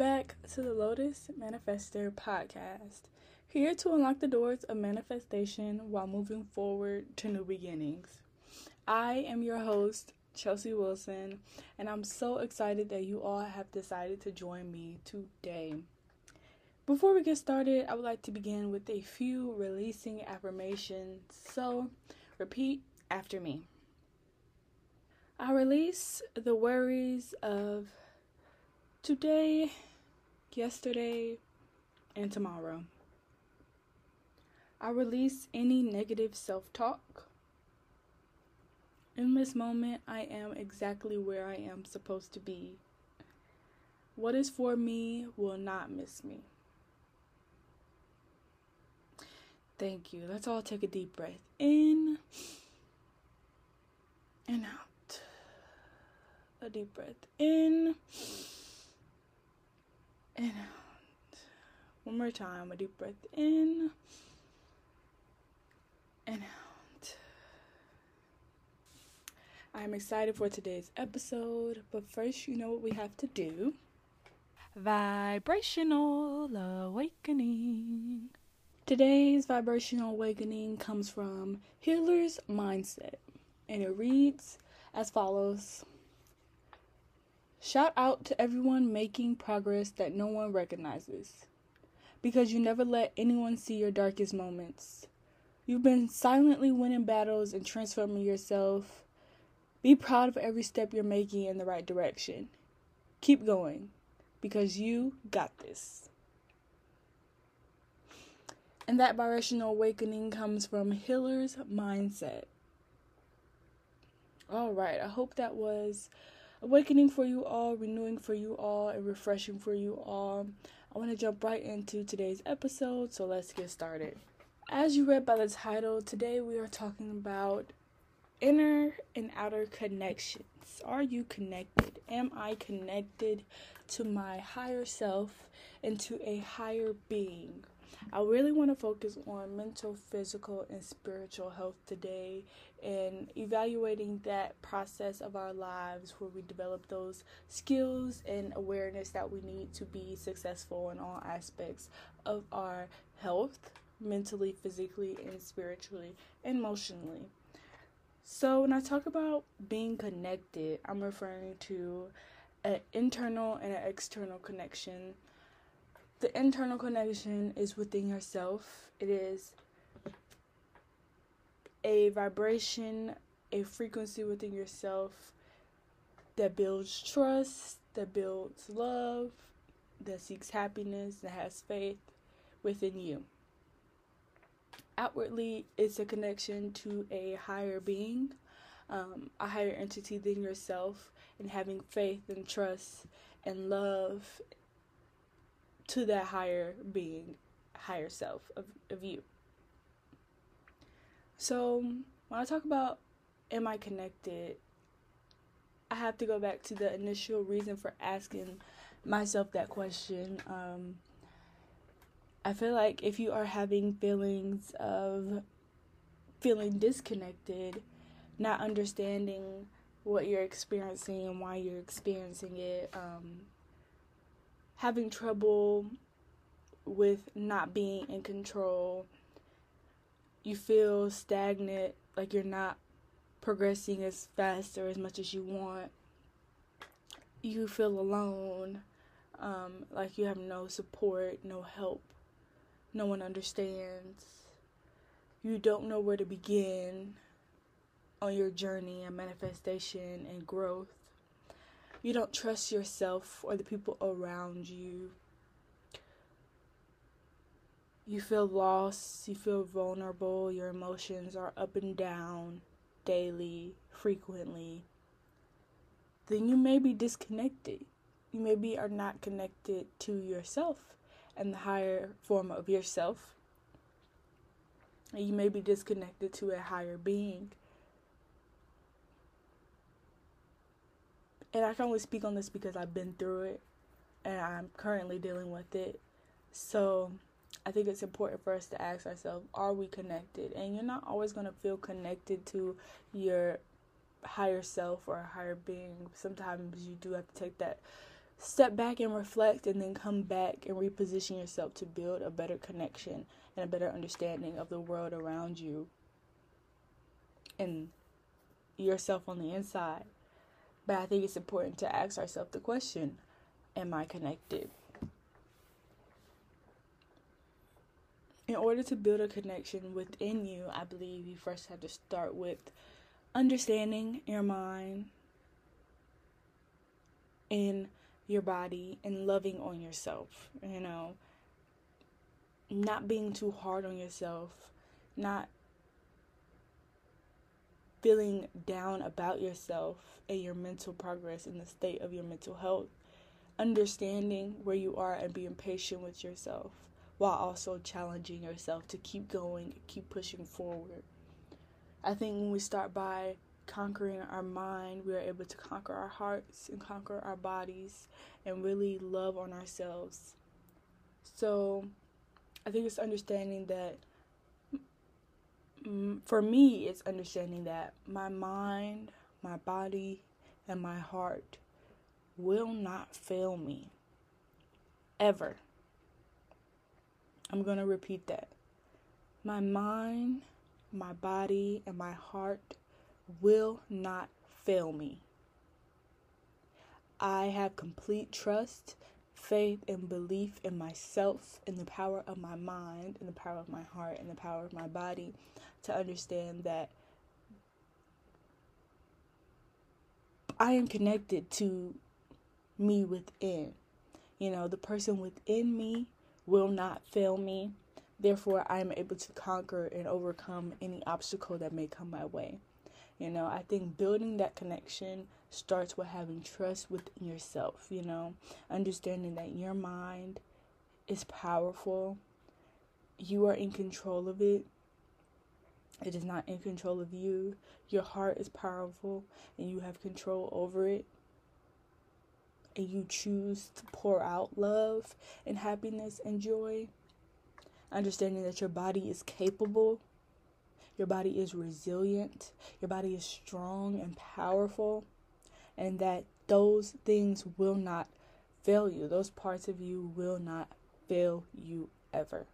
back to the Lotus Manifestor podcast, here to unlock the doors of manifestation while moving forward to new beginnings. I am your host, Chelsea Wilson, and I'm so excited that you all have decided to join me today. Before we get started, I would like to begin with a few releasing affirmations, so repeat after me. I release the worries of today, yesterday, and tomorrow. I release any negative self-talk. In this moment, I am exactly where I am supposed to be. What is for me will not miss me. Thank you. Let's all take a deep breath in and out. A deep breath in and out. One more time. A deep breath in and out. I'm excited for today's episode, but first, you know what we have to do. Vibrational awakening. Today's vibrational awakening comes from Healer's Mindset, and it reads as follows. Shout out to everyone making progress that no one recognizes, because you never let anyone see your darkest moments. You've been silently winning battles and transforming yourself. Be proud of every step you're making in the right direction. Keep going, because you got this. And that vibrational awakening comes from Healer's Mindset. All right, I hope that was awakening for you all, renewing for you all, and refreshing for you all. I want to jump right into today's episode, so let's get started. As you read by the title, today we are talking about inner and outer connections. Are you connected? Am I connected to my higher self and to a higher being? I really want to focus on mental, physical, and spiritual health today and evaluating that process of our lives where we develop those skills and awareness that we need to be successful in all aspects of our health, mentally, physically, and spiritually, and emotionally. So when I talk about being connected, I'm referring to an internal and an external connection. The internal connection is within yourself. It is a vibration, a frequency within yourself that builds trust, that builds love, that seeks happiness, that has faith within you. Outwardly, it's a connection to a higher being, a higher entity than yourself, and having faith and trust and love to that higher being, higher self of you. So when I talk about am I connected, I have to go back to the initial reason for asking myself that question. I feel like if you are having feelings of feeling disconnected, not understanding what you're experiencing and why you're experiencing it, having trouble with not being in control, you feel stagnant, like you're not progressing as fast or as much as you want, you feel alone, like you have no support, no help, no one understands, you don't know where to begin on your journey and manifestation and growth. You don't trust yourself or the people around you. You feel lost. You feel vulnerable. Your emotions are up and down daily, frequently. Then you may be disconnected. You maybe are not connected to yourself and the higher form of yourself. And you may be disconnected to a higher being. And I can only speak on this because I've been through it and I'm currently dealing with it. So I think it's important for us to ask ourselves, are we connected? And you're not always going to feel connected to your higher self or higher being. Sometimes you do have to take that step back and reflect, and then come back and reposition yourself to build a better connection and a better understanding of the world around you and yourself on the inside. But I think it's important to ask ourselves the question, am I connected? In order to build a connection within you, I believe you first have to start with understanding your mind and your body and loving on yourself, you know, not being too hard on yourself, not feeling down about yourself and your mental progress and the state of your mental health, understanding where you are and being patient with yourself, while also challenging yourself to keep going, keep pushing forward. I think when we start by conquering our mind, we are able to conquer our hearts and conquer our bodies and really love on ourselves. So I think it's understanding that, for me, it's understanding that my mind, my body, and my heart will not fail me, ever. I'm going to repeat that. My mind, my body, and my heart will not fail me. I have complete trust, faith, and belief in myself, in the power of my mind, in the power of my heart, and the power of my body, to understand that I am connected to me within. You know, the person within me will not fail me. Therefore, I am able to conquer and overcome any obstacle that may come my way. You know, I think building that connection starts with having trust within yourself, you know, understanding that your mind is powerful. You are in control of it. It is not in control of you. Your heart is powerful and you have control over it. And you choose to pour out love and happiness and joy. Understanding that your body is capable, your body is resilient, your body is strong and powerful, and that those things will not fail you. Those parts of you will not fail you ever.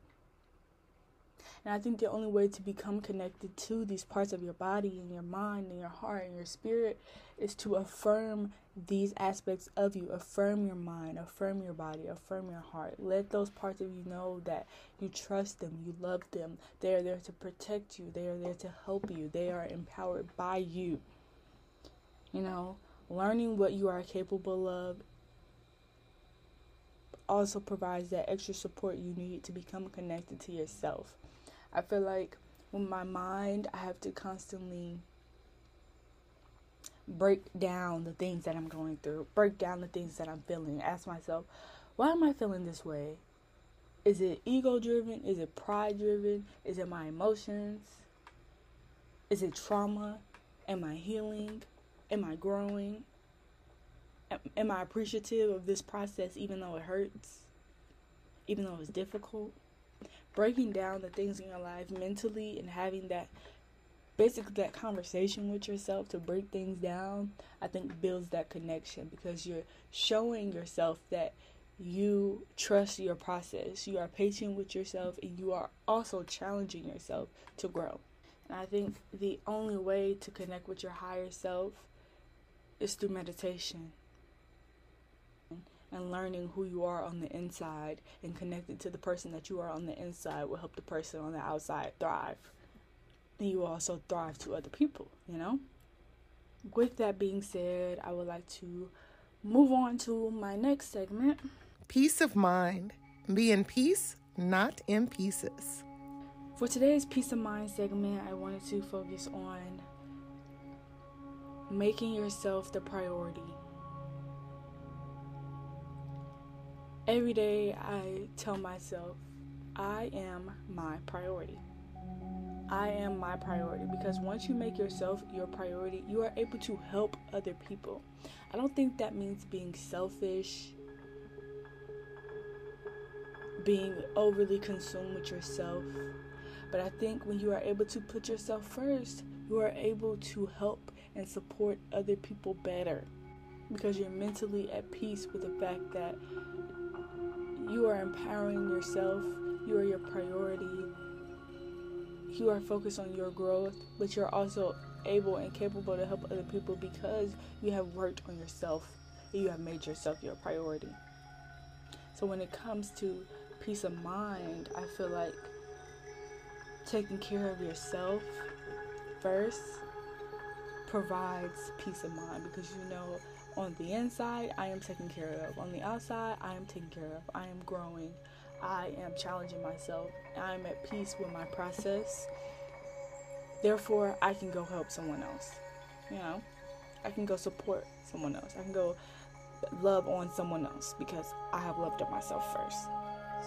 And I think the only way to become connected to these parts of your body and your mind and your heart and your spirit is to affirm these aspects of you. Affirm your mind, affirm your body, affirm your heart. Let those parts of you know that you trust them, you love them. They are there to protect you. They are there to help you. They are empowered by you. You know, learning what you are capable of also provides that extra support you need to become connected to yourself. I feel like with my mind, I have to constantly break down the things that I'm going through, break down the things that I'm feeling. Ask myself, why am I feeling this way? Is it ego-driven? Is it pride-driven? Is it my emotions? Is it trauma? Am I healing? Am I growing? Am I appreciative of this process even though it hurts? Even though it's difficult? Breaking down the things in your life mentally and having that, basically that conversation with yourself to break things down, I think builds that connection, because you're showing yourself that you trust your process. You are patient with yourself and you are also challenging yourself to grow. And I think the only way to connect with your higher self is through meditation and learning who you are on the inside, and connected to the person that you are on the inside will help the person on the outside thrive. And you also thrive to other people, you know? With that being said, I would like to move on to my next segment. Peace of mind. Be in peace, not in pieces. For today's peace of mind segment, I wanted to focus on making yourself the priority. Every day I tell myself, I am my priority. I am my priority, because once you make yourself your priority, you are able to help other people. I don't think that means being selfish, being overly consumed with yourself, but I think when you are able to put yourself first, you are able to help and support other people better. because you're mentally at peace with the fact that you are empowering yourself, you are your priority, you are focused on your growth, but you're also able and capable to help other people because you have worked on yourself, and you have made yourself your priority. So when it comes to peace of mind, I feel like taking care of yourself first provides peace of mind, because you know on the inside I am taken care of, on the outside I am taken care of, I am growing, I am challenging myself, I am at peace with my process, therefore I can go help someone else, you know, I can go support someone else, I can go love on someone else because I have loved on myself first.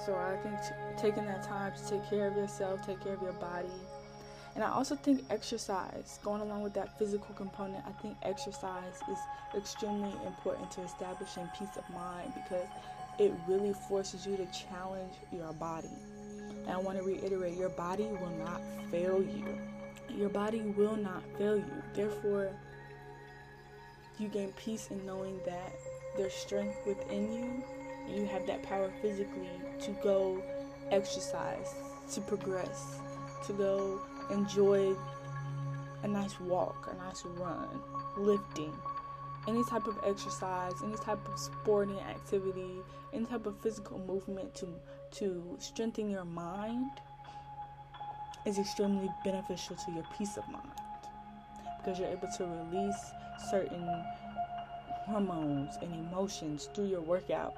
So I think taking that time to take care of yourself, take care of your body. And I also think exercise, going along with that physical component, I think exercise is extremely important to establishing peace of mind because it really forces you to challenge your body. And I want to reiterate, your body will not fail you. Your body will not fail you. Therefore, you gain peace in knowing that there's strength within you. You have that power physically to go exercise, to progress, to go enjoy a nice walk, a nice run, lifting, any type of exercise, any type of sporting activity, any type of physical movement to strengthen your mind is extremely beneficial to your peace of mind because you're able to release certain hormones and emotions through your workout,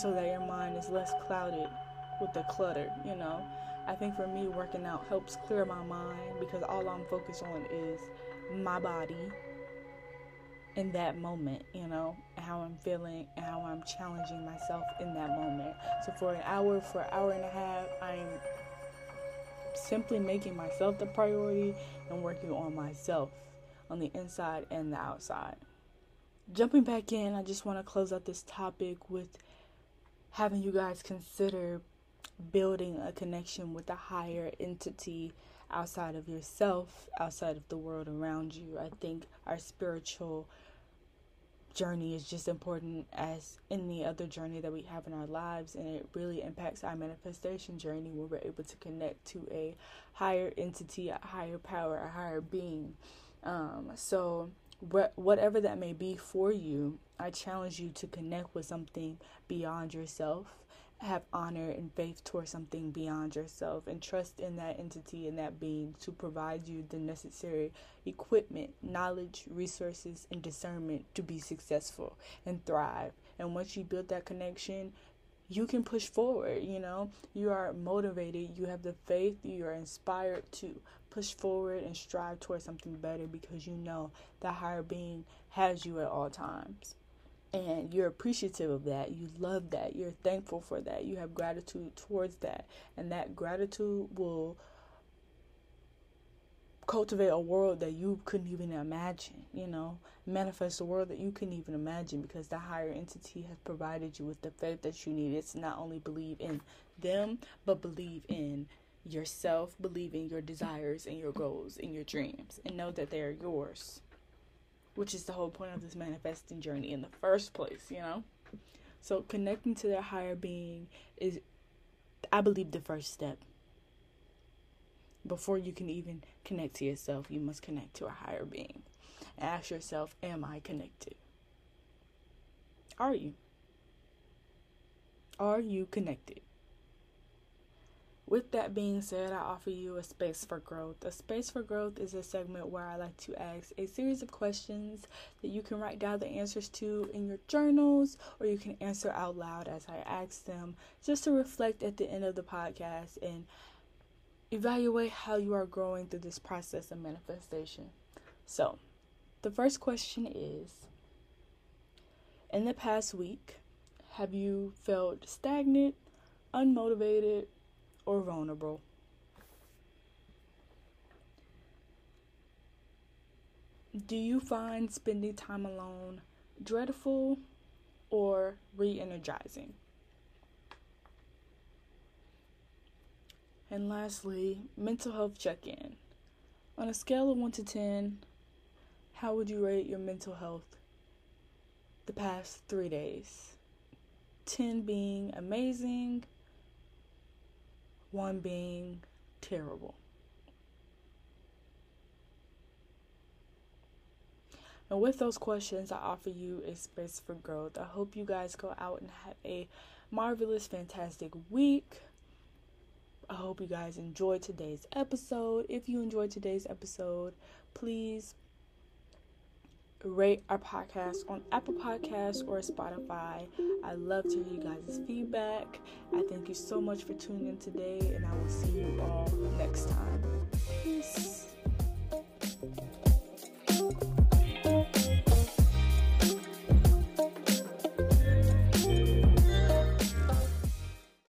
so that your mind is less clouded with the clutter, you know. I think for me, working out helps clear my mind because all I'm focused on is my body in that moment, you know, and how I'm feeling and how I'm challenging myself in that moment. So for an hour and a half, I'm simply making myself the priority and working on myself on the inside and the outside. Jumping back in, I just want to close out this topic with having you guys consider building a connection with a higher entity outside of yourself, outside of the world around you. I think our spiritual journey is just important as any other journey that we have in our lives, and it really impacts our manifestation journey when we're able to connect to a higher entity, a higher power, a higher being. So whatever that may be for you, I challenge you to connect with something beyond yourself, have honor and faith towards something beyond yourself, and trust in that entity and that being to provide you the necessary equipment, knowledge, resources, and discernment to be successful and thrive. And once you build that connection, you can push forward, you know. You are motivated, you have the faith, you are inspired to push forward and strive towards something better because you know the higher being has you at all times. And you're appreciative of that, you love that, you're thankful for that, you have gratitude towards that. And that gratitude will cultivate a world that you couldn't even imagine, you know, manifest a world that you couldn't even imagine because the higher entity has provided you with the faith that you needed to not only believe in them, but believe in yourself, believe in your desires and your goals and your dreams, and know that they are yours, which is the whole point of this manifesting journey in the first place, you know. So connecting to their higher being is, I believe, the first step. Before you can even connect to yourself, you must connect to a higher being. Ask yourself, am I connected? Are you? Are you connected? With that being said, I offer you a space for growth. A space for growth is a segment where I like to ask a series of questions that you can write down the answers to in your journals, or you can answer out loud as I ask them, just to reflect at the end of the podcast and evaluate how you are growing through this process of manifestation. So, the first question is, in the past week, have you felt stagnant, unmotivated, or vulnerable? Do you find spending time alone dreadful or re-energizing? And lastly, mental health check-in. On a scale of 1 to 10, how would you rate your mental health the past 3 days. 10 being amazing, 1 being terrible. And with those questions, I offer you a space for growth. I hope you guys go out and have a marvelous, fantastic week. I hope you guys enjoyed today's episode. If you enjoyed today's episode, please rate our podcast on Apple Podcasts or Spotify. I love to hear you guys' feedback. I thank you so much for tuning in today, and I will see you all next time. Peace.